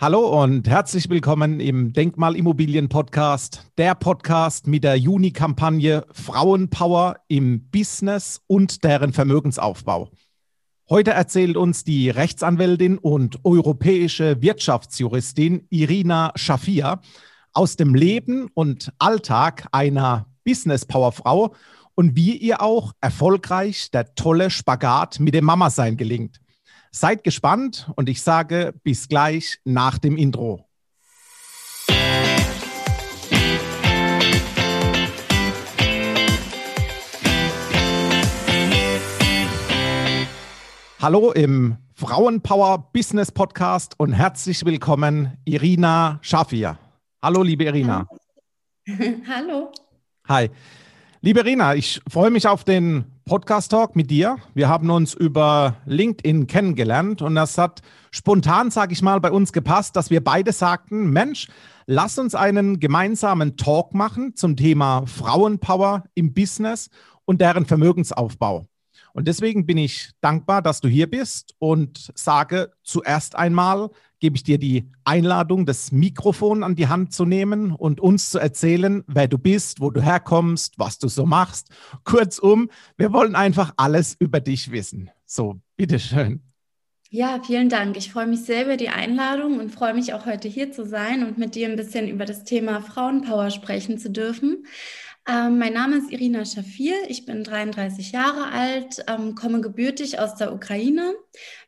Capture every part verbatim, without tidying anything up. Hallo und herzlich willkommen im Denkmalimmobilien-Podcast, der Podcast mit der Juni-Kampagne Frauenpower im Business und deren Vermögensaufbau. Heute erzählt uns die Rechtsanwältin und europäische Wirtschaftsjuristin Irina Shafir aus dem Leben und Alltag einer Business-Power-Frau und wie ihr auch erfolgreich der tolle Spagat mit dem Mama-Sein gelingt. Seid gespannt und ich sage bis gleich nach dem Intro. Hallo im Frauenpower Business Podcast und herzlich willkommen Irina Shafir. Hallo liebe Irina. Hallo. Hi. Liebe Irina, ich freue mich auf den Podcast-Talk mit dir. Wir haben uns über LinkedIn kennengelernt und das hat spontan, sage ich mal, bei uns gepasst, dass wir beide sagten, Mensch, lass uns einen gemeinsamen Talk machen zum Thema Frauenpower im Business und deren Vermögensaufbau. Und deswegen bin ich dankbar, dass du hier bist und sage zuerst einmal, gebe ich dir die Einladung, das Mikrofon an die Hand zu nehmen und uns zu erzählen, wer du bist, wo du herkommst, was du so machst. Kurzum, wir wollen einfach alles über dich wissen. So, bitteschön. Ja, vielen Dank. Ich freue mich sehr über die Einladung und freue mich auch heute hier zu sein und mit dir ein bisschen über das Thema Frauenpower sprechen zu dürfen. Ähm, mein Name ist Irina Shafir, ich bin dreiunddreißig Jahre alt, ähm, komme gebürtig aus der Ukraine,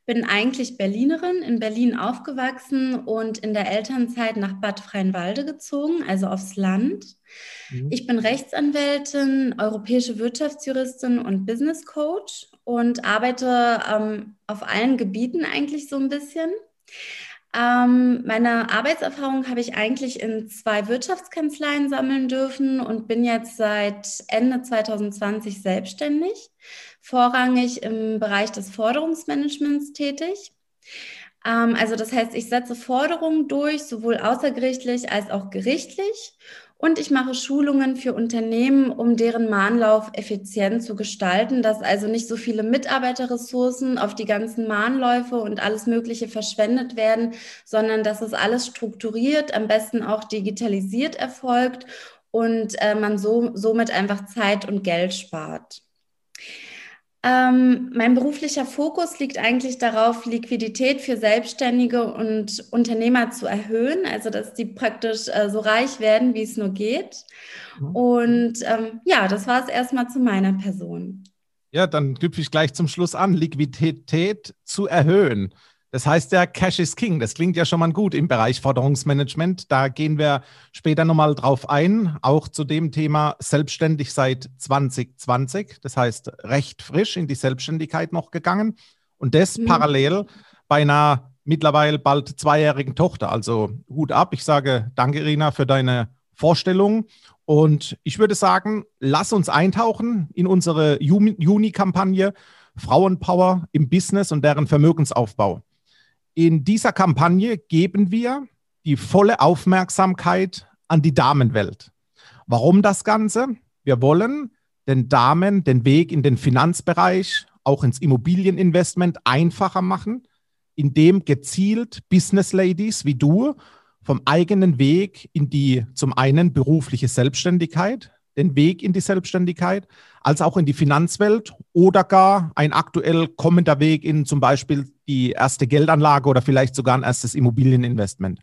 bin eigentlich Berlinerin, in Berlin aufgewachsen und in der Elternzeit nach Bad Freienwalde gezogen, also aufs Land. Mhm. Ich bin Rechtsanwältin, europäische Wirtschaftsjuristin und Business Coach und arbeite ähm, auf allen Gebieten eigentlich so ein bisschen. Meine Arbeitserfahrung habe ich eigentlich in zwei Wirtschaftskanzleien sammeln dürfen und bin jetzt seit Ende zwanzig zwanzig selbstständig, vorrangig im Bereich des Forderungsmanagements tätig. Also das heißt, ich setze Forderungen durch, sowohl außergerichtlich als auch gerichtlich und ich mache Schulungen für Unternehmen, um deren Mahnlauf effizient zu gestalten, dass also nicht so viele Mitarbeiterressourcen auf die ganzen Mahnläufe und alles Mögliche verschwendet werden, sondern dass es alles strukturiert, am besten auch digitalisiert erfolgt und äh, man so, somit einfach Zeit und Geld spart. Ähm, mein beruflicher Fokus liegt eigentlich darauf, Liquidität für Selbstständige und Unternehmer zu erhöhen, also dass die praktisch äh, so reich werden, wie es nur geht. Und ähm, ja, das war es erstmal zu meiner Person. Ja, dann knüpfe ich gleich zum Schluss an, Liquidität zu erhöhen. Das heißt ja, Cash is King, das klingt ja schon mal gut im Bereich Forderungsmanagement. Da gehen wir später nochmal drauf ein, auch zu dem Thema selbstständig seit zwanzig zwanzig. Das heißt, recht frisch in die Selbstständigkeit noch gegangen und das mhm. parallel bei einer mittlerweile bald zweijährigen Tochter. Also Hut ab, ich sage danke Irina für deine Vorstellung und ich würde sagen, lass uns eintauchen in unsere Juni-Kampagne Frauenpower im Business und deren Vermögensaufbau. In dieser Kampagne geben wir die volle Aufmerksamkeit an die Damenwelt. Warum das Ganze? Wir wollen den Damen den Weg in den Finanzbereich, auch ins Immobilieninvestment einfacher machen, indem gezielt Business Ladies wie du vom eigenen Weg in die zum einen berufliche Selbstständigkeit, den Weg in die Selbstständigkeit, als auch in die Finanzwelt oder gar ein aktuell kommender Weg in zum Beispiel die erste Geldanlage oder vielleicht sogar ein erstes Immobilieninvestment.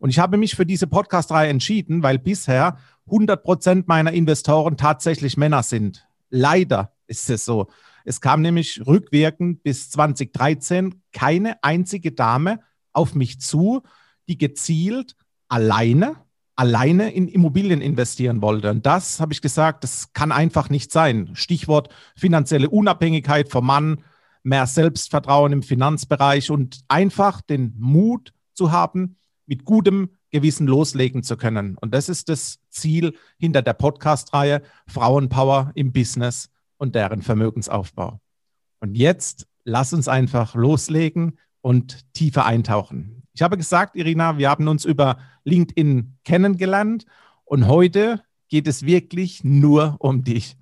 Und ich habe mich für diese Podcast-Reihe entschieden, weil bisher hundert Prozent meiner Investoren tatsächlich Männer sind. Leider ist es so. Es kam nämlich rückwirkend bis zwanzig dreizehn keine einzige Dame auf mich zu, die gezielt alleine alleine in Immobilien investieren wollte. Und das habe ich gesagt, das kann einfach nicht sein. Stichwort finanzielle Unabhängigkeit vom Mann, mehr Selbstvertrauen im Finanzbereich und einfach den Mut zu haben, mit gutem Gewissen loslegen zu können. Und das ist das Ziel hinter der Podcast-Reihe Frauenpower im Business und deren Vermögensaufbau. Und jetzt lass uns einfach loslegen und tiefer eintauchen. Ich habe gesagt, Irina, wir haben uns über LinkedIn kennengelernt und heute geht es wirklich nur um dich.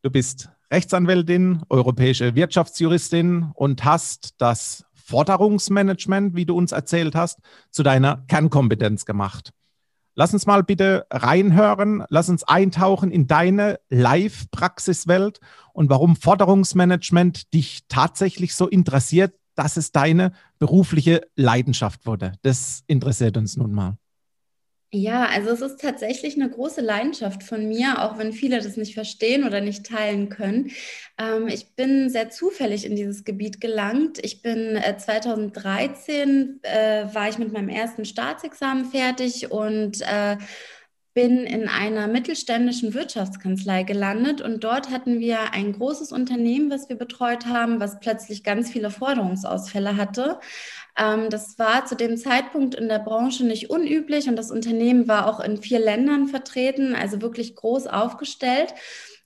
Du bist Rechtsanwältin, europäische Wirtschaftsjuristin und hast das Forderungsmanagement, wie du uns erzählt hast, zu deiner Kernkompetenz gemacht. Lass uns mal bitte reinhören, lass uns eintauchen in deine Live-Praxiswelt und warum Forderungsmanagement dich tatsächlich so interessiert, dass es deine berufliche Leidenschaft wurde. Das interessiert uns nun mal. Ja, also es ist tatsächlich eine große Leidenschaft von mir, auch wenn viele das nicht verstehen oder nicht teilen können. Ähm, ich bin sehr zufällig in dieses Gebiet gelangt. Ich bin äh, zweitausenddreizehn, äh, war ich mit meinem ersten Staatsexamen fertig und äh, bin in einer mittelständischen Wirtschaftskanzlei gelandet und dort hatten wir ein großes Unternehmen, was wir betreut haben, was plötzlich ganz viele Forderungsausfälle hatte. Ähm, das war zu dem Zeitpunkt in der Branche nicht unüblich und das Unternehmen war auch in vier Ländern vertreten, also wirklich groß aufgestellt.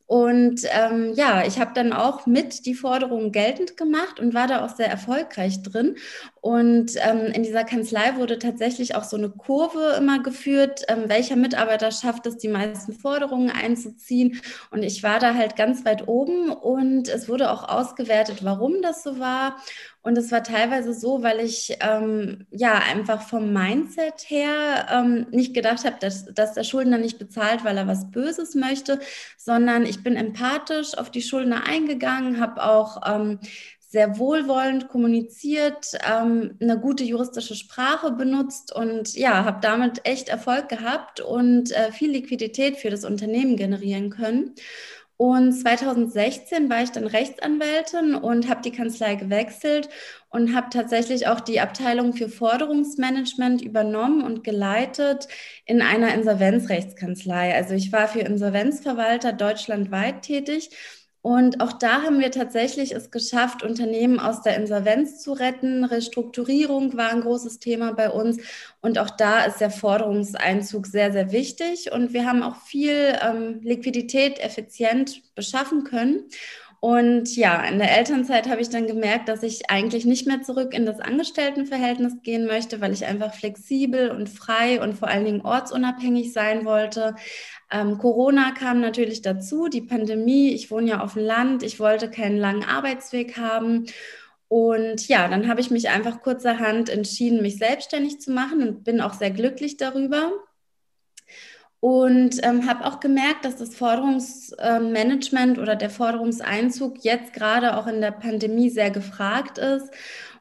Und ähm, ja, ich habe dann auch mit die Forderungen geltend gemacht und war da auch sehr erfolgreich drin. Und ähm, in dieser Kanzlei wurde tatsächlich auch so eine Kurve immer geführt, ähm, welcher Mitarbeiter schafft es, die meisten Forderungen einzuziehen. Und ich war da halt ganz weit oben und es wurde auch ausgewertet, warum das so war. Und es war teilweise so, weil ich ähm, ja einfach vom Mindset her ähm, nicht gedacht habe, dass, dass der Schuldner nicht bezahlt, weil er was Böses möchte, sondern ich bin empathisch auf die Schuldner eingegangen, habe auch ähm, sehr wohlwollend kommuniziert, ähm, eine gute juristische Sprache benutzt und ja, habe damit echt Erfolg gehabt und äh, viel Liquidität für das Unternehmen generieren können. Und zweitausendsechzehn war ich dann Rechtsanwältin und habe die Kanzlei gewechselt und habe tatsächlich auch die Abteilung für Forderungsmanagement übernommen und geleitet in einer Insolvenzrechtskanzlei. Also ich war für Insolvenzverwalter deutschlandweit tätig. Und auch da haben wir tatsächlich es geschafft, Unternehmen aus der Insolvenz zu retten. Restrukturierung war ein großes Thema bei uns. Und auch da ist der Forderungseinzug sehr, sehr wichtig. Und wir haben auch viel ähm, Liquidität effizient beschaffen können. Und ja, in der Elternzeit habe ich dann gemerkt, dass ich eigentlich nicht mehr zurück in das Angestelltenverhältnis gehen möchte, weil ich einfach flexibel und frei und vor allen Dingen ortsunabhängig sein wollte. Ähm, Corona kam natürlich dazu, die Pandemie, ich wohne ja auf dem Land, ich wollte keinen langen Arbeitsweg haben. Und ja, dann habe ich mich einfach kurzerhand entschieden, mich selbstständig zu machen und bin auch sehr glücklich darüber. Und ähm, habe auch gemerkt, dass das Forderungsmanagement äh, oder der Forderungseinzug jetzt gerade auch in der Pandemie sehr gefragt ist.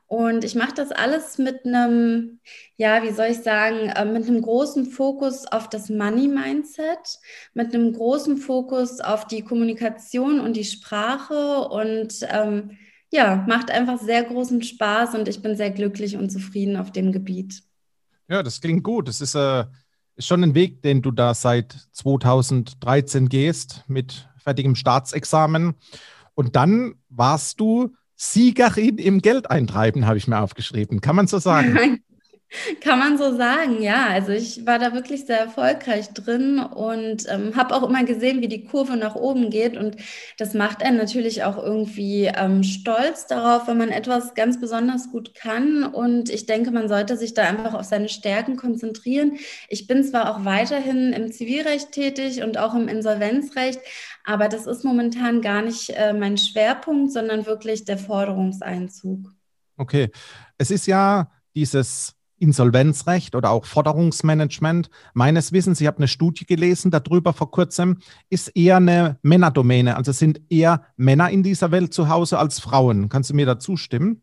Und ich mache das alles mit einem, ja, wie soll ich sagen, äh, mit einem großen Fokus auf das Money-Mindset, mit einem großen Fokus auf die Kommunikation und die Sprache und ähm, ja, macht einfach sehr großen Spaß und ich bin sehr glücklich und zufrieden auf dem Gebiet. Ja, das klingt gut. Das ist äh Ist schon ein Weg, den du da seit zweitausenddreizehn gehst mit fertigem Staatsexamen. Und dann warst du Siegerin im Geldeintreiben, habe ich mir aufgeschrieben. Kann man so sagen? Kann man so sagen, ja. Also ich war da wirklich sehr erfolgreich drin und ähm, habe auch immer gesehen, wie die Kurve nach oben geht. Und das macht einen natürlich auch irgendwie ähm, stolz darauf, wenn man etwas ganz besonders gut kann. Und ich denke, man sollte sich da einfach auf seine Stärken konzentrieren. Ich bin zwar auch weiterhin im Zivilrecht tätig und auch im Insolvenzrecht, aber das ist momentan gar nicht äh, mein Schwerpunkt, sondern wirklich der Forderungseinzug. Okay, es ist ja dieses Insolvenzrecht oder auch Forderungsmanagement. Meines Wissens, ich habe eine Studie gelesen darüber vor kurzem, ist eher eine Männerdomäne. Also sind eher Männer in dieser Welt zu Hause als Frauen. Kannst du mir dazu stimmen?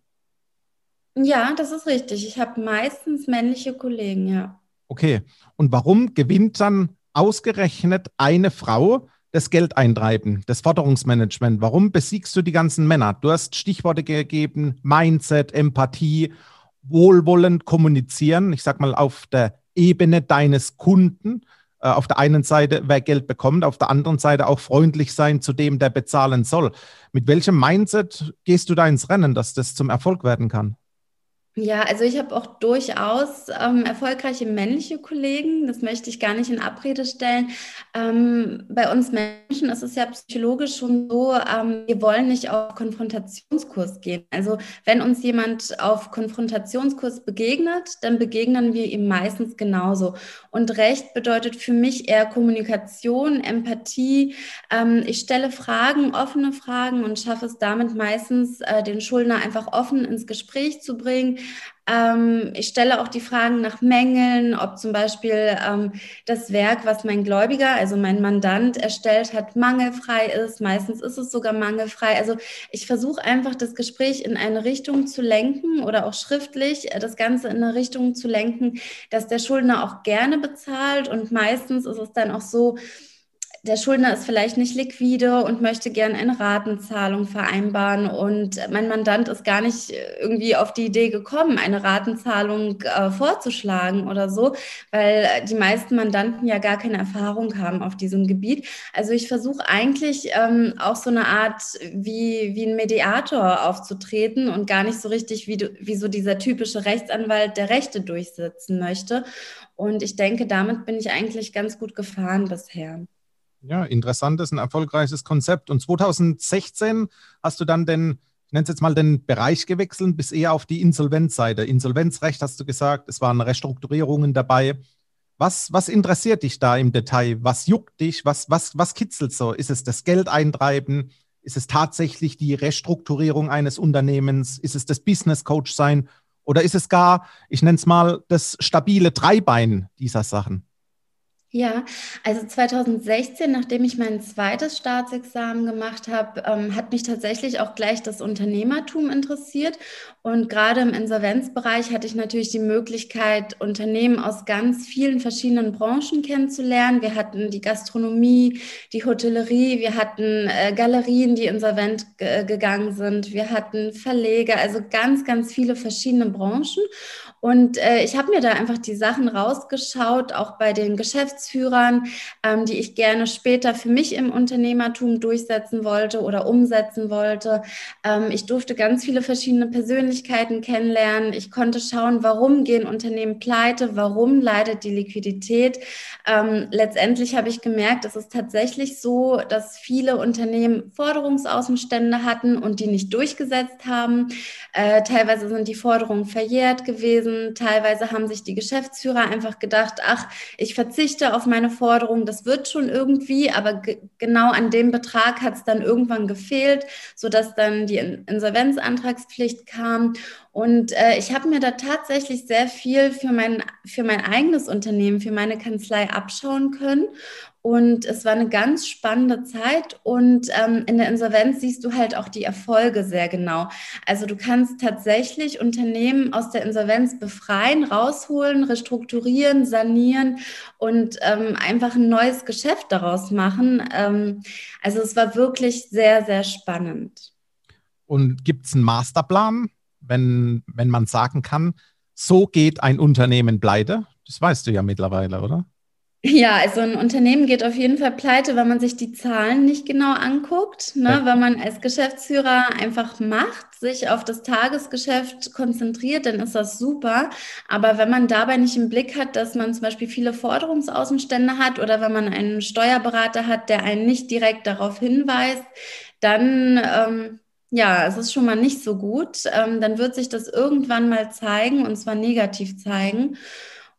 Ja, das ist richtig. Ich habe meistens männliche Kollegen, ja. Okay. Und warum gewinnt dann ausgerechnet eine Frau das Geldeintreiben, das Forderungsmanagement? Warum besiegst du die ganzen Männer? Du hast Stichworte gegeben, Mindset, Empathie, wohlwollend kommunizieren, ich sag mal auf der Ebene deines Kunden, äh, auf der einen Seite, wer Geld bekommt, auf der anderen Seite auch freundlich sein zu dem, der bezahlen soll. Mit welchem Mindset gehst du da ins Rennen, dass das zum Erfolg werden kann? Ja, also ich habe auch durchaus ähm, erfolgreiche männliche Kollegen. Das möchte ich gar nicht in Abrede stellen. Ähm, bei uns Menschen ist es ja psychologisch schon so, ähm, wir wollen nicht auf Konfrontationskurs gehen. Also wenn uns jemand auf Konfrontationskurs begegnet, dann begegnen wir ihm meistens genauso. Und Recht bedeutet für mich eher Kommunikation, Empathie. Ähm, ich stelle Fragen, offene Fragen und schaffe es damit meistens, äh, den Schuldner einfach offen ins Gespräch zu bringen. Ähm, ich stelle auch die Fragen nach Mängeln, ob zum Beispiel ähm, das Werk, was mein Gläubiger, also mein Mandant erstellt hat, mangelfrei ist. Meistens ist es sogar mangelfrei. Also ich versuche einfach, das Gespräch in eine Richtung zu lenken oder auch schriftlich das Ganze in eine Richtung zu lenken, dass der Schuldner auch gerne bezahlt. Und meistens ist es dann auch so, der Schuldner ist vielleicht nicht liquide und möchte gern eine Ratenzahlung vereinbaren. Und mein Mandant ist gar nicht irgendwie auf die Idee gekommen, eine Ratenzahlung äh, vorzuschlagen oder so, weil die meisten Mandanten ja gar keine Erfahrung haben auf diesem Gebiet. Also ich versuche eigentlich ähm, auch so eine Art wie, wie ein Mediator aufzutreten und gar nicht so richtig wie, wie so dieser typische Rechtsanwalt, der Rechte durchsetzen möchte. Und ich denke, damit bin ich eigentlich ganz gut gefahren bisher. Ja, interessantes und erfolgreiches Konzept. Und zweitausendsechzehn hast du dann den, ich nenne es jetzt mal, den Bereich gewechselt, bis eher auf die Insolvenzseite. Insolvenzrecht hast du gesagt, es waren Restrukturierungen dabei. Was, was interessiert dich da im Detail? Was juckt dich? Was, was, was kitzelt so? Ist es das Geld eintreiben? Ist es tatsächlich die Restrukturierung eines Unternehmens? Ist es das Business Coach sein? Oder ist es gar, ich nenne es mal, das stabile Dreibein dieser Sachen? Ja, also zweitausendsechzehn, nachdem ich mein zweites Staatsexamen gemacht habe, ähm, hat mich tatsächlich auch gleich das Unternehmertum interessiert. Und gerade im Insolvenzbereich hatte ich natürlich die Möglichkeit, Unternehmen aus ganz vielen verschiedenen Branchen kennenzulernen. Wir hatten die Gastronomie, die Hotellerie, wir hatten äh, Galerien, die insolvent g- gegangen sind, wir hatten Verleger, also ganz, ganz viele verschiedene Branchen. Und äh, ich habe mir da einfach die Sachen rausgeschaut, auch bei den Geschäftsführern, die ich gerne später für mich im Unternehmertum durchsetzen wollte oder umsetzen wollte. Ich durfte ganz viele verschiedene Persönlichkeiten kennenlernen. Ich konnte schauen, warum gehen Unternehmen pleite, warum leidet die Liquidität. Letztendlich habe ich gemerkt, es ist tatsächlich so, dass viele Unternehmen Forderungsaußenstände hatten und die nicht durchgesetzt haben. Teilweise sind die Forderungen verjährt gewesen. Teilweise haben sich die Geschäftsführer einfach gedacht, ach, ich verzichte auf meine Forderung, das wird schon irgendwie, aber ge- genau an dem Betrag hat es dann irgendwann gefehlt, sodass dann die In- Insolvenzantragspflicht kam. Und äh, ich habe mir da tatsächlich sehr viel für mein, für mein eigenes Unternehmen, für meine Kanzlei abschauen können. Und es war eine ganz spannende Zeit und ähm, in der Insolvenz siehst du halt auch die Erfolge sehr genau. Also du kannst tatsächlich Unternehmen aus der Insolvenz befreien, rausholen, restrukturieren, sanieren und ähm, einfach ein neues Geschäft daraus machen. Ähm, also es war wirklich sehr, sehr spannend. Und gibt es einen Masterplan, wenn, wenn man sagen kann, so geht ein Unternehmen pleite? Das weißt du ja mittlerweile, oder? Ja, also ein Unternehmen geht auf jeden Fall pleite, wenn man sich die Zahlen nicht genau anguckt, ne? Ja. Wenn man als Geschäftsführer einfach macht, sich auf das Tagesgeschäft konzentriert, dann ist das super. Aber wenn man dabei nicht im Blick hat, dass man zum Beispiel viele Forderungsaußenstände hat oder wenn man einen Steuerberater hat, der einen nicht direkt darauf hinweist, dann ähm, ja, es ist schon mal nicht so gut. Ähm, dann wird sich das irgendwann mal zeigen und zwar negativ zeigen.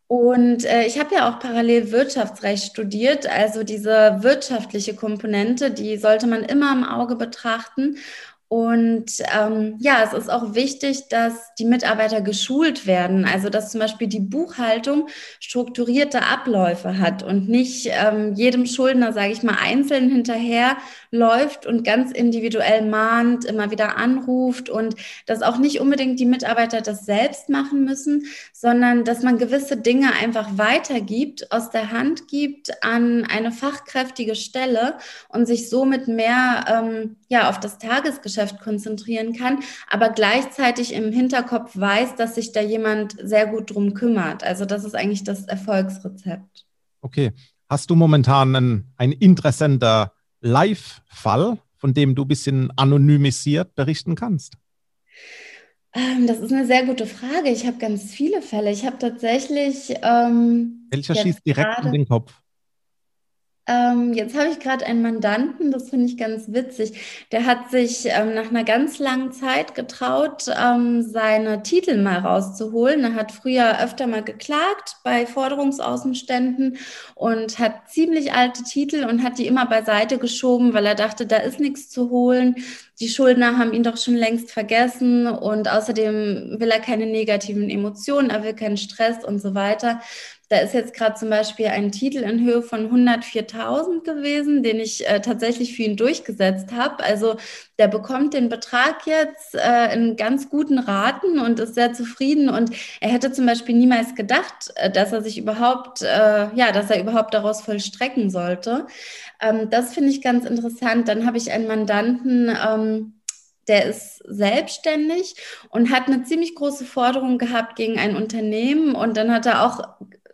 Und äh, ich habe ja auch parallel Wirtschaftsrecht studiert, also diese wirtschaftliche Komponente, die sollte man immer im Auge betrachten. Und ähm, ja, es ist auch wichtig, dass die Mitarbeiter geschult werden, also dass zum Beispiel die Buchhaltung strukturierte Abläufe hat und nicht ähm, jedem Schuldner, sage ich mal, einzeln hinterherläuft und ganz individuell mahnt, immer wieder anruft und dass auch nicht unbedingt die Mitarbeiter das selbst machen müssen, sondern dass man gewisse Dinge einfach weitergibt, aus der Hand gibt an eine fachkräftige Stelle und sich somit mehr ähm, ja, auf das Tagesgeschäft konzentrieren kann, aber gleichzeitig im Hinterkopf weiß, dass sich da jemand sehr gut drum kümmert. Also das ist eigentlich das Erfolgsrezept. Okay. Hast du momentan einen, einen interessanten Live-Fall, von dem du ein bisschen anonymisiert berichten kannst? Ähm, das ist eine sehr gute Frage. Ich habe ganz viele Fälle. Ich habe tatsächlich... Ähm, Welcher schießt direkt grade, in den Kopf? Ähm, jetzt habe ich gerade einen Mandanten, das finde ich ganz witzig. Der hat sich ähm, nach einer ganz langen Zeit getraut, ähm, seine Titel mal rauszuholen. Er hat früher öfter mal geklagt bei Forderungsaußenständen und hat ziemlich alte Titel und hat die immer beiseite geschoben, weil er dachte, da ist nichts zu holen. Die Schuldner haben ihn doch schon längst vergessen und außerdem will er keine negativen Emotionen, er will keinen Stress und so weiter. Da ist jetzt gerade zum Beispiel ein Titel in Höhe von hundertviertausend gewesen, den ich äh, tatsächlich für ihn durchgesetzt habe. Also der bekommt den Betrag jetzt äh, in ganz guten Raten und ist sehr zufrieden. Und er hätte zum Beispiel niemals gedacht, dass er sich überhaupt, äh, ja, dass er überhaupt daraus vollstrecken sollte. Ähm, das finde ich ganz interessant. Dann habe ich einen Mandanten, ähm, der ist selbstständig und hat eine ziemlich große Forderung gehabt gegen ein Unternehmen. Und dann hat er auch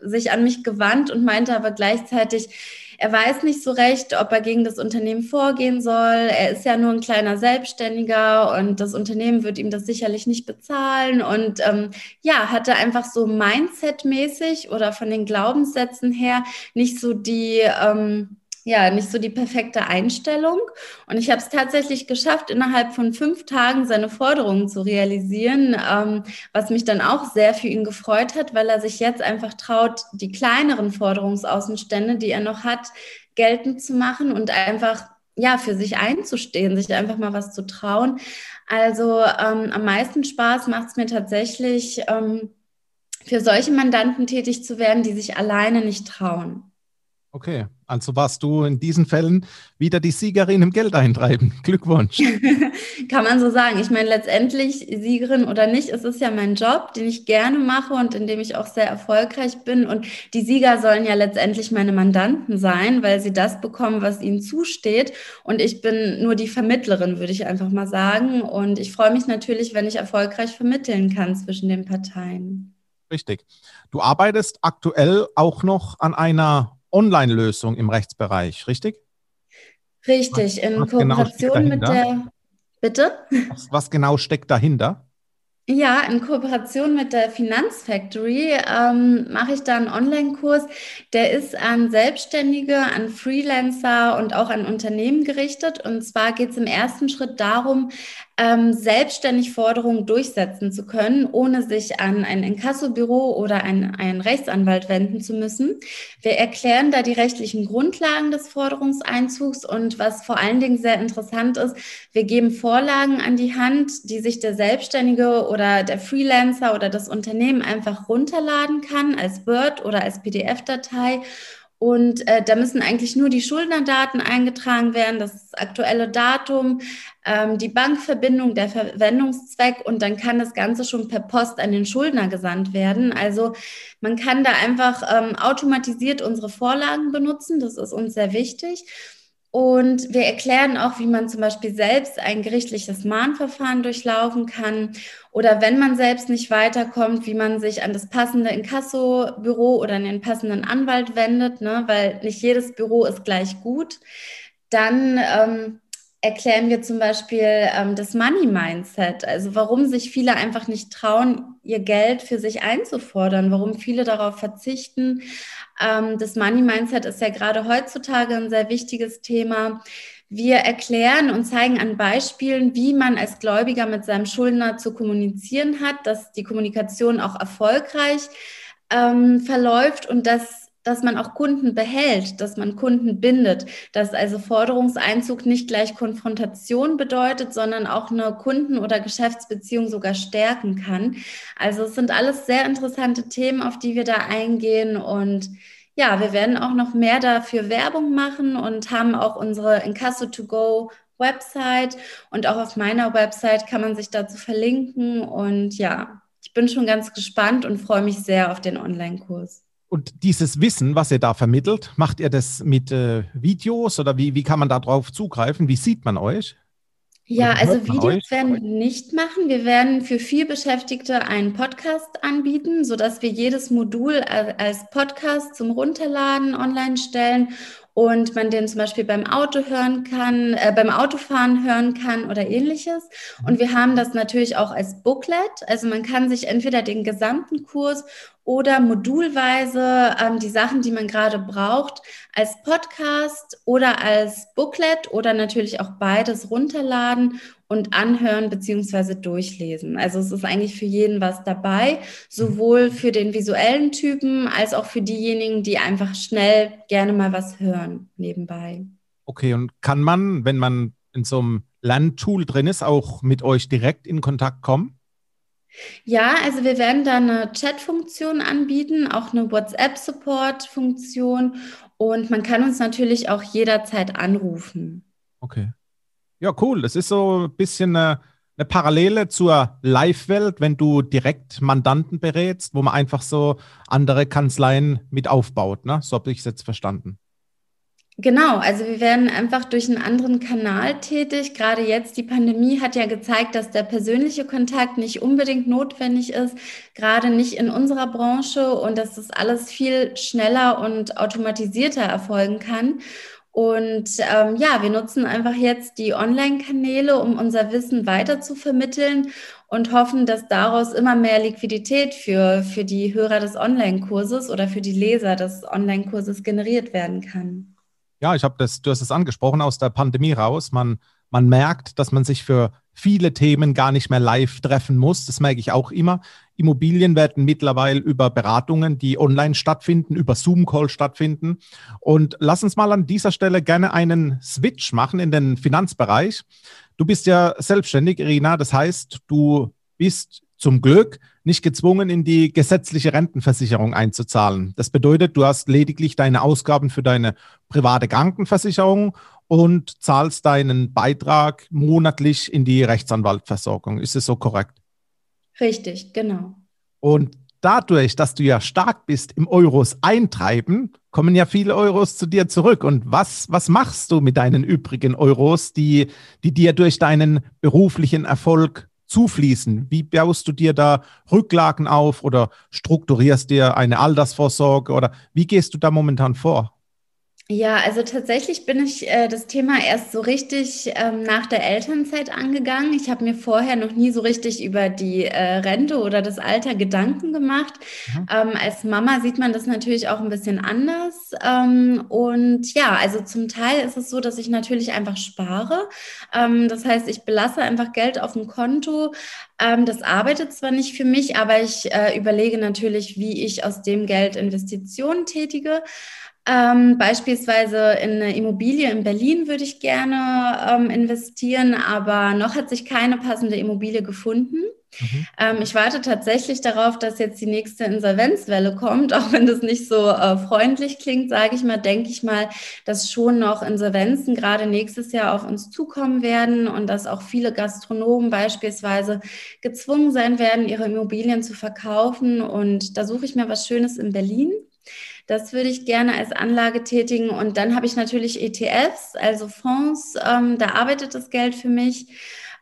sich an mich gewandt und meinte aber gleichzeitig, er weiß nicht so recht, ob er gegen das Unternehmen vorgehen soll. Er ist ja nur ein kleiner Selbstständiger und das Unternehmen wird ihm das sicherlich nicht bezahlen. Und ähm, ja, hatte einfach so Mindset-mäßig oder von den Glaubenssätzen her nicht so die... Ähm, Ja, nicht so die perfekte Einstellung. Und ich habe es tatsächlich geschafft, innerhalb von fünf Tagen seine Forderungen zu realisieren, ähm, was mich dann auch sehr für ihn gefreut hat, weil er sich jetzt einfach traut, die kleineren Forderungsaußenstände, die er noch hat, geltend zu machen und einfach ja für sich einzustehen, sich einfach mal was zu trauen. Also ähm, am meisten Spaß macht es mir tatsächlich, ähm, für solche Mandanten tätig zu werden, die sich alleine nicht trauen. Okay, also warst du in diesen Fällen wieder die Siegerin im Geld eintreiben. Glückwunsch. Kann man so sagen. Ich meine, letztendlich, Siegerin oder nicht, es ist ja mein Job, den ich gerne mache und in dem ich auch sehr erfolgreich bin. Und die Sieger sollen ja letztendlich meine Mandanten sein, weil sie das bekommen, was ihnen zusteht. Und ich bin nur die Vermittlerin, würde ich einfach mal sagen. Und ich freue mich natürlich, wenn ich erfolgreich vermitteln kann zwischen den Parteien. Richtig. Du arbeitest aktuell auch noch an einer Online-Lösung im Rechtsbereich, richtig? Richtig, was, in was Kooperation genau mit der... Bitte? Was, was genau steckt dahinter? Ja, in Kooperation mit der Finanzfactory ähm, mache ich da einen Online-Kurs. Der ist an Selbstständige, an Freelancer und auch an Unternehmen gerichtet. Und zwar geht es im ersten Schritt darum, ähm, selbstständig Forderungen durchsetzen zu können, ohne sich an ein Inkassobüro oder an einen Rechtsanwalt wenden zu müssen. Wir erklären da die rechtlichen Grundlagen des Forderungseinzugs und was vor allen Dingen sehr interessant ist, wir geben Vorlagen an die Hand, die sich der Selbstständige oder der Freelancer oder das Unternehmen einfach runterladen kann als Word oder als P D F-Datei. Und äh, da müssen eigentlich nur die Schuldnerdaten eingetragen werden, das aktuelle Datum, ähm, die Bankverbindung, der Verwendungszweck und dann kann das Ganze schon per Post an den Schuldner gesandt werden. Also man kann da einfach ähm, automatisiert unsere Vorlagen benutzen, das ist uns sehr wichtig. Und wir erklären auch, wie man zum Beispiel selbst ein gerichtliches Mahnverfahren durchlaufen kann oder wenn man selbst nicht weiterkommt, wie man sich an das passende Inkassobüro oder an den passenden Anwalt wendet, ne? Weil nicht jedes Büro ist gleich gut. Dann ähm, erklären wir zum Beispiel ähm, das Money-Mindset, also warum sich viele einfach nicht trauen, ihr Geld für sich einzufordern, warum viele darauf verzichten. Ähm, das Money-Mindset ist ja gerade heutzutage ein sehr wichtiges Thema. Wir erklären und zeigen an Beispielen, wie man als Gläubiger mit seinem Schuldner zu kommunizieren hat, dass die Kommunikation auch erfolgreich ähm, verläuft und dass dass man auch Kunden behält, dass man Kunden bindet, dass also Forderungseinzug nicht gleich Konfrontation bedeutet, sondern auch eine Kunden- oder Geschäftsbeziehung sogar stärken kann. Also es sind alles sehr interessante Themen, auf die wir da eingehen und ja, wir werden auch noch mehr dafür Werbung machen und haben auch unsere Inkasso to go Website und auch auf meiner Website kann man sich dazu verlinken und ja, ich bin schon ganz gespannt und freue mich sehr auf den Online-Kurs. Und dieses Wissen, was ihr da vermittelt, macht ihr das mit äh, Videos oder wie, wie kann man da drauf zugreifen? Wie sieht man euch? Ja, also Videos werden wir nicht machen. Wir werden für Vielbeschäftigte einen Podcast anbieten, sodass wir jedes Modul als Podcast zum Runterladen online stellen und man den zum Beispiel beim Auto hören kann, äh, beim Autofahren hören kann oder ähnliches. Und wir haben das natürlich auch als Booklet. Also man kann sich entweder den gesamten Kurs oder modulweise ähm, die Sachen, die man gerade braucht, als Podcast oder als Booklet oder natürlich auch beides runterladen und anhören bzw. durchlesen. Also es ist eigentlich für jeden was dabei, sowohl für den visuellen Typen als auch für diejenigen, die einfach schnell gerne mal was hören nebenbei. Okay, und kann man, wenn man in so einem Lerntool drin ist, auch mit euch direkt in Kontakt kommen? Ja, also wir werden da eine Chat-Funktion anbieten, auch eine WhatsApp-Support-Funktion und man kann uns natürlich auch jederzeit anrufen. Okay. Ja, cool. Das ist so ein bisschen eine, eine Parallele zur Live-Welt, wenn du direkt Mandanten berätst, wo man einfach so andere Kanzleien mit aufbaut, ne? So habe ich es jetzt verstanden. Genau, also wir werden einfach durch einen anderen Kanal tätig. Gerade jetzt, die Pandemie hat ja gezeigt, dass der persönliche Kontakt nicht unbedingt notwendig ist, gerade nicht in unserer Branche und dass das alles viel schneller und automatisierter erfolgen kann. Und ähm, ja, wir nutzen einfach jetzt die Online-Kanäle, um unser Wissen weiter zu vermitteln und hoffen, dass daraus immer mehr Liquidität für, für die Hörer des Online-Kurses oder für die Leser des Online-Kurses generiert werden kann. Ja, ich habe das, du hast es angesprochen, aus der Pandemie raus. Man, man merkt, dass man sich für viele Themen gar nicht mehr live treffen muss. Das merke ich auch immer. Immobilien werden mittlerweile über Beratungen, die online stattfinden, über Zoom-Call stattfinden. Und lass uns mal an dieser Stelle gerne einen Switch machen in den Finanzbereich. Du bist ja selbstständig, Irina. Das heißt, du bist zum Glück nicht gezwungen, in die gesetzliche Rentenversicherung einzuzahlen. Das bedeutet, du hast lediglich deine Ausgaben für deine private Krankenversicherung und zahlst deinen Beitrag monatlich in die Rechtsanwaltsversorgung. Ist es so korrekt? Richtig, genau. Und dadurch, dass du ja stark bist im Euros eintreiben, kommen ja viele Euros zu dir zurück. Und was, was machst du mit deinen übrigen Euros, die, die dir durch deinen beruflichen Erfolg zufließen? Wie baust du dir da Rücklagen auf oder strukturierst dir eine Altersvorsorge oder wie gehst du da momentan vor? Ja, also tatsächlich bin ich äh, das Thema erst so richtig ähm, nach der Elternzeit angegangen. Ich habe mir vorher noch nie so richtig über die äh, Rente oder das Alter Gedanken gemacht. Mhm. Ähm, als Mama sieht man das natürlich auch ein bisschen anders. Ähm, und ja, also zum Teil ist es so, dass ich natürlich einfach spare. Ähm, das heißt, ich belasse einfach Geld auf dem Konto. Ähm, das arbeitet zwar nicht für mich, aber ich äh, überlege natürlich, wie ich aus dem Geld Investitionen tätige. Ähm, beispielsweise in eine Immobilie in Berlin würde ich gerne ähm, investieren, aber noch hat sich keine passende Immobilie gefunden. Mhm. Ähm, ich warte tatsächlich darauf, dass jetzt die nächste Insolvenzwelle kommt, auch wenn das nicht so äh, freundlich klingt, sage ich mal, denke ich mal, dass schon noch Insolvenzen gerade nächstes Jahr auf uns zukommen werden und dass auch viele Gastronomen beispielsweise gezwungen sein werden, ihre Immobilien zu verkaufen und da suche ich mir was Schönes in Berlin. Das würde ich gerne als Anlage tätigen. Und dann habe ich natürlich E T Fs, also Fonds. Ähm, da arbeitet das Geld für mich.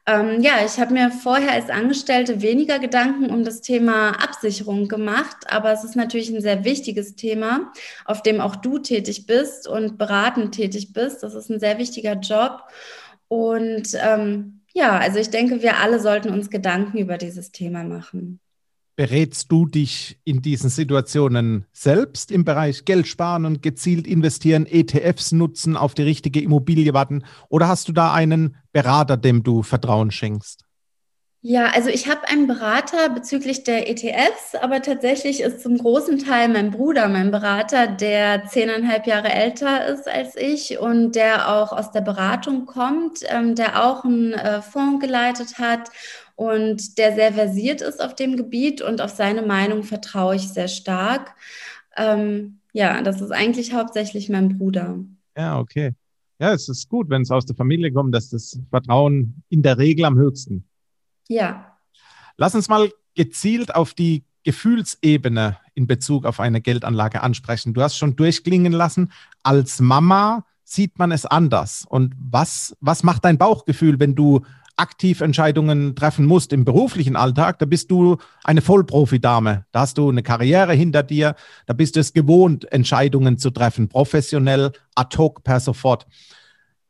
Ähm, ja, ich habe mir vorher als Angestellte weniger Gedanken um das Thema Absicherung gemacht. Aber es ist natürlich ein sehr wichtiges Thema, auf dem auch du tätig bist und beratend tätig bist. Das ist ein sehr wichtiger Job. Und ähm, ja, also ich denke, wir alle sollten uns Gedanken über dieses Thema machen. Berätst du dich in diesen Situationen selbst im Bereich Geld sparen und gezielt investieren, E T Fs nutzen, auf die richtige Immobilie warten? Oder hast du da einen Berater, dem du Vertrauen schenkst? Ja, also ich habe einen Berater bezüglich der E T Fs, aber tatsächlich ist zum großen Teil mein Bruder mein Berater, der zehneinhalb Jahre älter ist als ich und der auch aus der Beratung kommt, ähm, der auch einen äh, Fonds geleitet hat und der sehr versiert ist auf dem Gebiet und auf seine Meinung vertraue ich sehr stark. Ähm, ja, das ist eigentlich hauptsächlich mein Bruder. Ja, okay. Ja, es ist gut, wenn es aus der Familie kommt, dass das Vertrauen in der Regel am höchsten. Ja. Lass uns mal gezielt auf die Gefühlsebene in Bezug auf eine Geldanlage ansprechen. Du hast schon durchklingen lassen, als Mama sieht man es anders. Und was, was macht dein Bauchgefühl, wenn du aktiv Entscheidungen treffen musst im beruflichen Alltag, da bist du eine Vollprofi-Dame. Da hast du eine Karriere hinter dir, da bist du es gewohnt, Entscheidungen zu treffen, professionell, ad hoc, per sofort.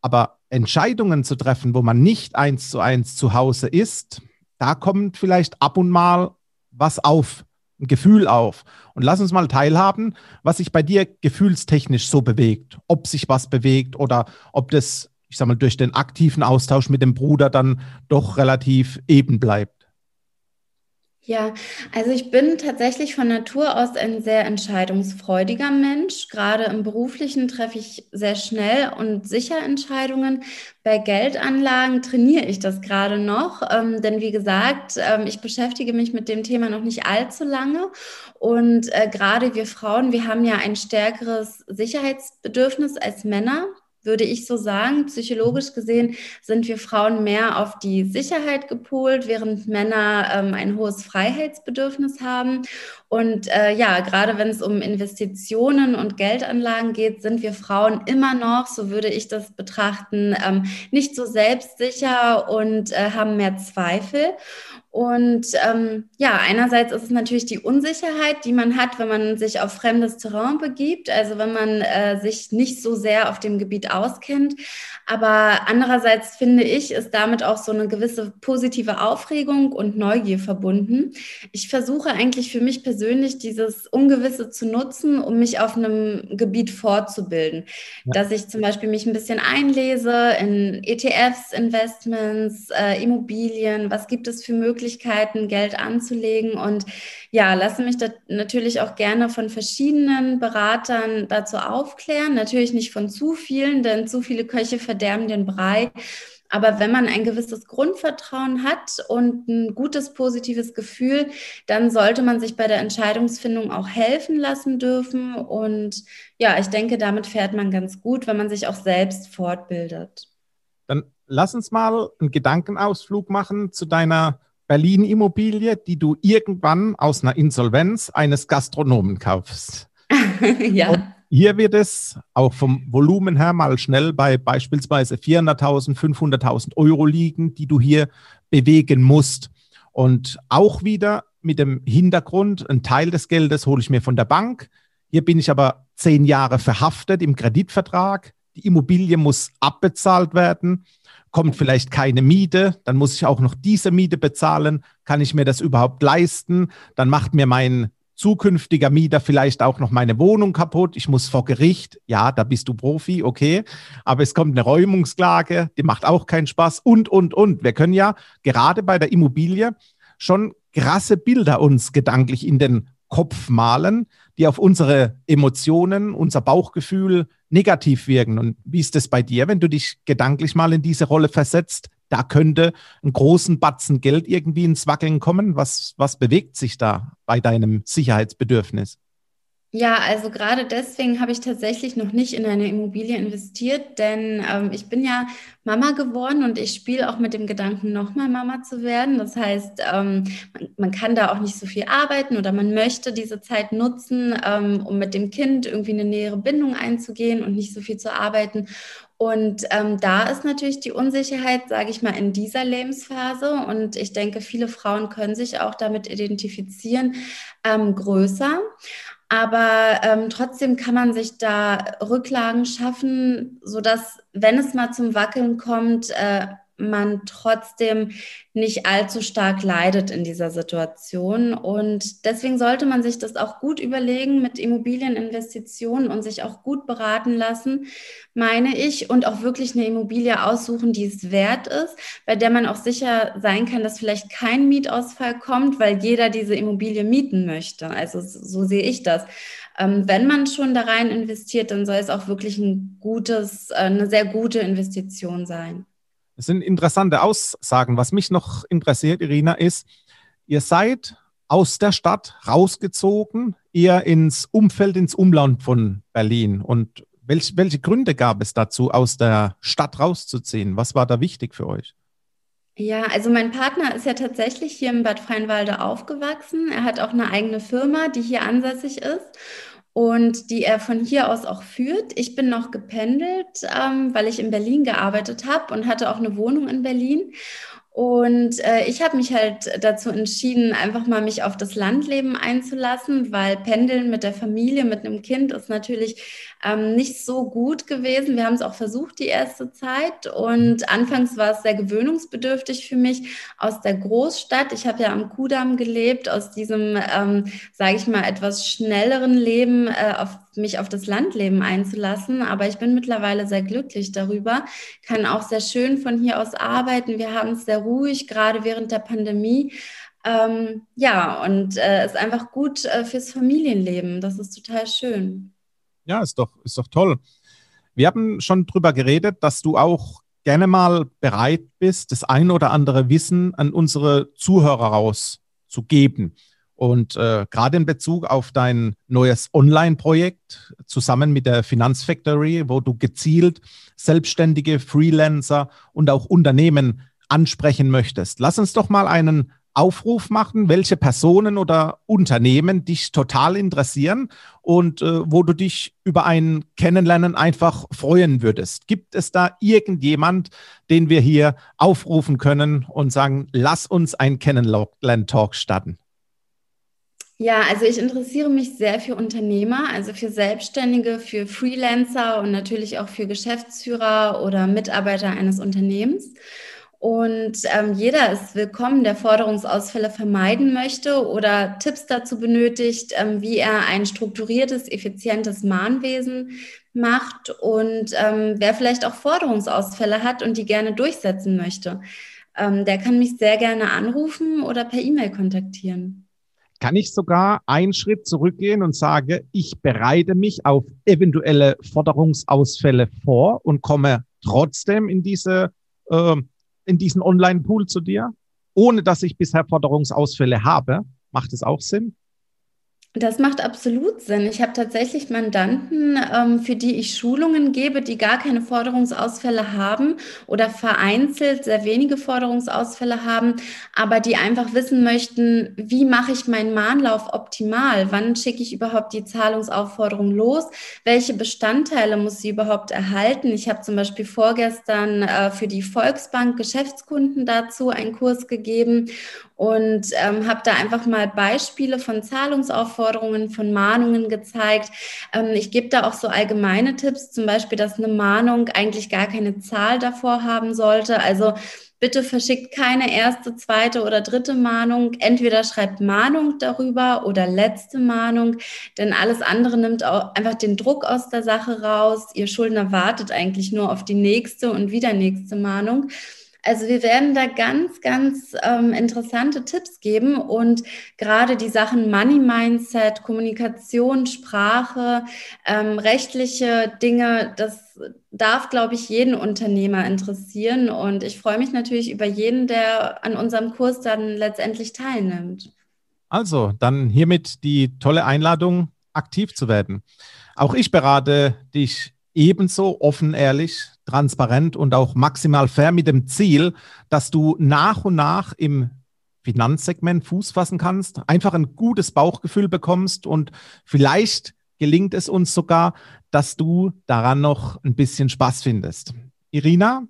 Aber Entscheidungen zu treffen, wo man nicht eins zu eins zu Hause ist, da kommt vielleicht ab und mal was auf, ein Gefühl auf. Und lass uns mal teilhaben, was sich bei dir gefühlstechnisch so bewegt, ob sich was bewegt oder ob das, ich sag mal, durch den aktiven Austausch mit dem Bruder dann doch relativ eben bleibt. Ja, also ich bin tatsächlich von Natur aus ein sehr entscheidungsfreudiger Mensch. Gerade im Beruflichen treffe ich sehr schnell und sicher Entscheidungen. Bei Geldanlagen trainiere ich das gerade noch, ähm, denn wie gesagt, ähm, ich beschäftige mich mit dem Thema noch nicht allzu lange und äh, gerade wir Frauen, wir haben ja ein stärkeres Sicherheitsbedürfnis als Männer. Würde ich so sagen, psychologisch gesehen sind wir Frauen mehr auf die Sicherheit gepolt, während Männer ähm, ein hohes Freiheitsbedürfnis haben. Und äh, ja, gerade wenn es um Investitionen und Geldanlagen geht, sind wir Frauen immer noch, so würde ich das betrachten, ähm, nicht so selbstsicher und äh, haben mehr Zweifel. Und ähm, ja, einerseits ist es natürlich die Unsicherheit, die man hat, wenn man sich auf fremdes Terrain begibt, also wenn man äh, sich nicht so sehr auf dem Gebiet auskennt. Aber andererseits, finde ich, ist damit auch so eine gewisse positive Aufregung und Neugier verbunden. Ich versuche eigentlich für mich persönlich, dieses Ungewisse zu nutzen, um mich auf einem Gebiet fortzubilden. Ja. Dass ich zum Beispiel mich ein bisschen einlese in E T Fs, Investments, äh, Immobilien, was gibt es für Möglichkeiten, Möglichkeiten, Geld anzulegen und ja, lasse mich da natürlich auch gerne von verschiedenen Beratern dazu aufklären, natürlich nicht von zu vielen, denn zu viele Köche verderben den Brei, aber wenn man ein gewisses Grundvertrauen hat und ein gutes, positives Gefühl, dann sollte man sich bei der Entscheidungsfindung auch helfen lassen dürfen und ja, ich denke, damit fährt man ganz gut, wenn man sich auch selbst fortbildet. Dann lass uns mal einen Gedankenausflug machen zu deiner Berlin-Immobilie, die du irgendwann aus einer Insolvenz eines Gastronomen kaufst. Ja. Und hier wird es auch vom Volumen her mal schnell bei beispielsweise vierhunderttausend, fünfhunderttausend Euro liegen, die du hier bewegen musst. Und auch wieder mit dem Hintergrund, einen Teil des Geldes hole ich mir von der Bank. Hier bin ich aber zehn Jahre verhaftet im Kreditvertrag. Die Immobilie muss abbezahlt werden. Kommt vielleicht keine Miete, dann muss ich auch noch diese Miete bezahlen. Kann ich mir das überhaupt leisten? Dann macht mir mein zukünftiger Mieter vielleicht auch noch meine Wohnung kaputt. Ich muss vor Gericht. Ja, da bist du Profi, okay. Aber es kommt eine Räumungsklage, die macht auch keinen Spaß und, und, und. Wir können ja gerade bei der Immobilie schon krasse Bilder uns gedanklich in den Kopf malen, die auf unsere Emotionen, unser Bauchgefühl negativ wirken. Und wie ist das bei dir, wenn du dich gedanklich mal in diese Rolle versetzt? Da könnte einen großen Batzen Geld irgendwie ins Wackeln kommen. Was, was bewegt sich da bei deinem Sicherheitsbedürfnis? Ja, also gerade deswegen habe ich tatsächlich noch nicht in eine Immobilie investiert, denn ähm, ich bin ja Mama geworden und ich spiele auch mit dem Gedanken, nochmal Mama zu werden. Das heißt, ähm, man, man kann da auch nicht so viel arbeiten oder man möchte diese Zeit nutzen, ähm, um mit dem Kind irgendwie eine nähere Bindung einzugehen und nicht so viel zu arbeiten. Und ähm, da ist natürlich die Unsicherheit, sage ich mal, in dieser Lebensphase und ich denke, viele Frauen können sich auch damit identifizieren, ähm, größer. Aber ähm, trotzdem kann man sich da Rücklagen schaffen, sodass, wenn es mal zum Wackeln kommt, äh, man trotzdem nicht allzu stark leidet in dieser Situation. Und deswegen sollte man sich das auch gut überlegen mit Immobilieninvestitionen und sich auch gut beraten lassen, meine ich, und auch wirklich eine Immobilie aussuchen, die es wert ist, bei der man auch sicher sein kann, dass vielleicht kein Mietausfall kommt, weil jeder diese Immobilie mieten möchte. Also so sehe ich das. Wenn man schon da rein investiert, dann soll es auch wirklich ein gutes, eine sehr gute Investition sein. Das sind interessante Aussagen. Was mich noch interessiert, Irina, ist, ihr seid aus der Stadt rausgezogen, eher ins Umfeld, ins Umland von Berlin. Und welch, welche Gründe gab es dazu, aus der Stadt rauszuziehen? Was war da wichtig für euch? Ja, also mein Partner ist ja tatsächlich hier in Bad Freienwalde aufgewachsen. Er hat auch eine eigene Firma, die hier ansässig ist. Und die er von hier aus auch führt. Ich bin noch gependelt, ähm, weil ich in Berlin gearbeitet habe und hatte auch eine Wohnung in Berlin. Und äh, ich habe mich halt dazu entschieden, einfach mal mich auf das Landleben einzulassen, weil Pendeln mit der Familie, mit einem Kind ist natürlich ähm, nicht so gut gewesen. Wir haben es auch versucht die erste Zeit und anfangs war es sehr gewöhnungsbedürftig für mich aus der Großstadt. Ich habe ja am Kudamm gelebt, aus diesem, ähm, sage ich mal, etwas schnelleren Leben äh, auf mich auf das Landleben einzulassen, aber ich bin mittlerweile sehr glücklich darüber, kann auch sehr schön von hier aus arbeiten. Wir haben es sehr ruhig, gerade während der Pandemie. Ähm, ja, und äh, ist einfach gut äh, fürs Familienleben. Das ist total schön. Ja, ist doch, ist doch toll. Wir haben schon drüber geredet, dass du auch gerne mal bereit bist, das ein oder andere Wissen an unsere Zuhörer rauszugeben. Und äh, gerade in Bezug auf dein neues Online-Projekt zusammen mit der Finanzfactory, wo du gezielt Selbstständige, Freelancer und auch Unternehmen ansprechen möchtest. Lass uns doch mal einen Aufruf machen, welche Personen oder Unternehmen dich total interessieren und äh, wo du dich über ein Kennenlernen einfach freuen würdest. Gibt es da irgendjemand, den wir hier aufrufen können und sagen, lass uns einen Kennenlern-Talk starten? Ja, also ich interessiere mich sehr für Unternehmer, also für Selbstständige, für Freelancer und natürlich auch für Geschäftsführer oder Mitarbeiter eines Unternehmens. Und ähm, jeder ist willkommen, der Forderungsausfälle vermeiden möchte oder Tipps dazu benötigt, ähm, wie er ein strukturiertes, effizientes Mahnwesen macht und ähm, wer vielleicht auch Forderungsausfälle hat und die gerne durchsetzen möchte, ähm, der kann mich sehr gerne anrufen oder per E-Mail kontaktieren. Kann ich sogar einen Schritt zurückgehen und sage, ich bereite mich auf eventuelle Forderungsausfälle vor und komme trotzdem in diese, äh, in diesen Online-Pool zu dir, ohne dass ich bisher Forderungsausfälle habe? Macht es auch Sinn? Das macht absolut Sinn. Ich habe tatsächlich Mandanten, ähm, für die ich Schulungen gebe, die gar keine Forderungsausfälle haben oder vereinzelt sehr wenige Forderungsausfälle haben, aber die einfach wissen möchten, wie mache ich meinen Mahnlauf optimal? Wann schicke ich überhaupt die Zahlungsaufforderung los? Welche Bestandteile muss sie überhaupt erhalten? Ich habe zum Beispiel vorgestern äh, für die Volksbank Geschäftskunden dazu einen Kurs gegeben und ähm, habe da einfach mal Beispiele von Zahlungsaufforderungen, von Mahnungen gezeigt. Ich gebe da auch so allgemeine Tipps, zum Beispiel, dass eine Mahnung eigentlich gar keine Zahl davor haben sollte. Also bitte verschickt keine erste, zweite oder dritte Mahnung. Entweder schreibt Mahnung darüber oder letzte Mahnung, denn alles andere nimmt auch einfach den Druck aus der Sache raus. Ihr Schuldner wartet eigentlich nur auf die nächste und wieder nächste Mahnung. Also wir werden da ganz, ganz ähm, interessante Tipps geben und gerade die Sachen Money Mindset, Kommunikation, Sprache, ähm, rechtliche Dinge, das darf, glaube ich, jeden Unternehmer interessieren und ich freue mich natürlich über jeden, der an unserem Kurs dann letztendlich teilnimmt. Also dann hiermit die tolle Einladung, aktiv zu werden. Auch ich berate dich ebenso offen, ehrlich, transparent und auch maximal fair mit dem Ziel, dass du nach und nach im Finanzsegment Fuß fassen kannst, einfach ein gutes Bauchgefühl bekommst und vielleicht gelingt es uns sogar, dass du daran noch ein bisschen Spaß findest. Irina,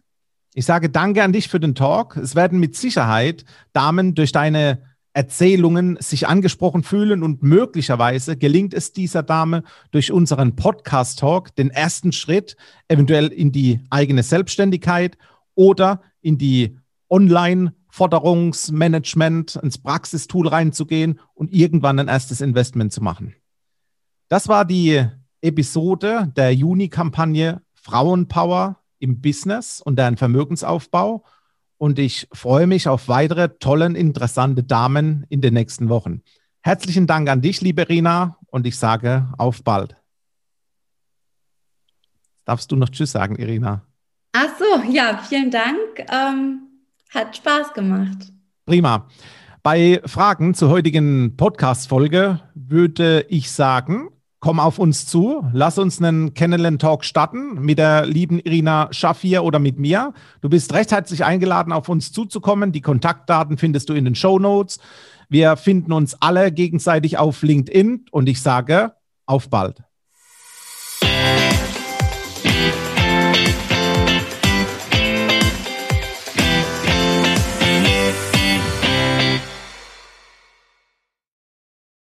ich sage danke an dich für den Talk. Es werden mit Sicherheit Damen durch deine Erzählungen sich angesprochen fühlen und möglicherweise gelingt es dieser Dame durch unseren Podcast-Talk den ersten Schritt eventuell in die eigene Selbstständigkeit oder in die Online-Forderungsmanagement, ins Praxistool reinzugehen und irgendwann ein erstes Investment zu machen. Das war die Episode der Juni-Kampagne Frauenpower im Business und deren Vermögensaufbau. Und ich freue mich auf weitere tollen, interessante Damen in den nächsten Wochen. Herzlichen Dank an dich, liebe Irina, und ich sage auf bald. Darfst du noch Tschüss sagen, Irina? Ach so, ja, vielen Dank. Ähm, hat Spaß gemacht. Prima. Bei Fragen zur heutigen Podcast-Folge würde ich sagen, komm auf uns zu, lass uns einen Kennenlern-Talk starten mit der lieben Irina Shafir oder mit mir. Du bist recht herzlich eingeladen, auf uns zuzukommen. Die Kontaktdaten findest du in den Shownotes. Wir finden uns alle gegenseitig auf LinkedIn und ich sage, auf bald.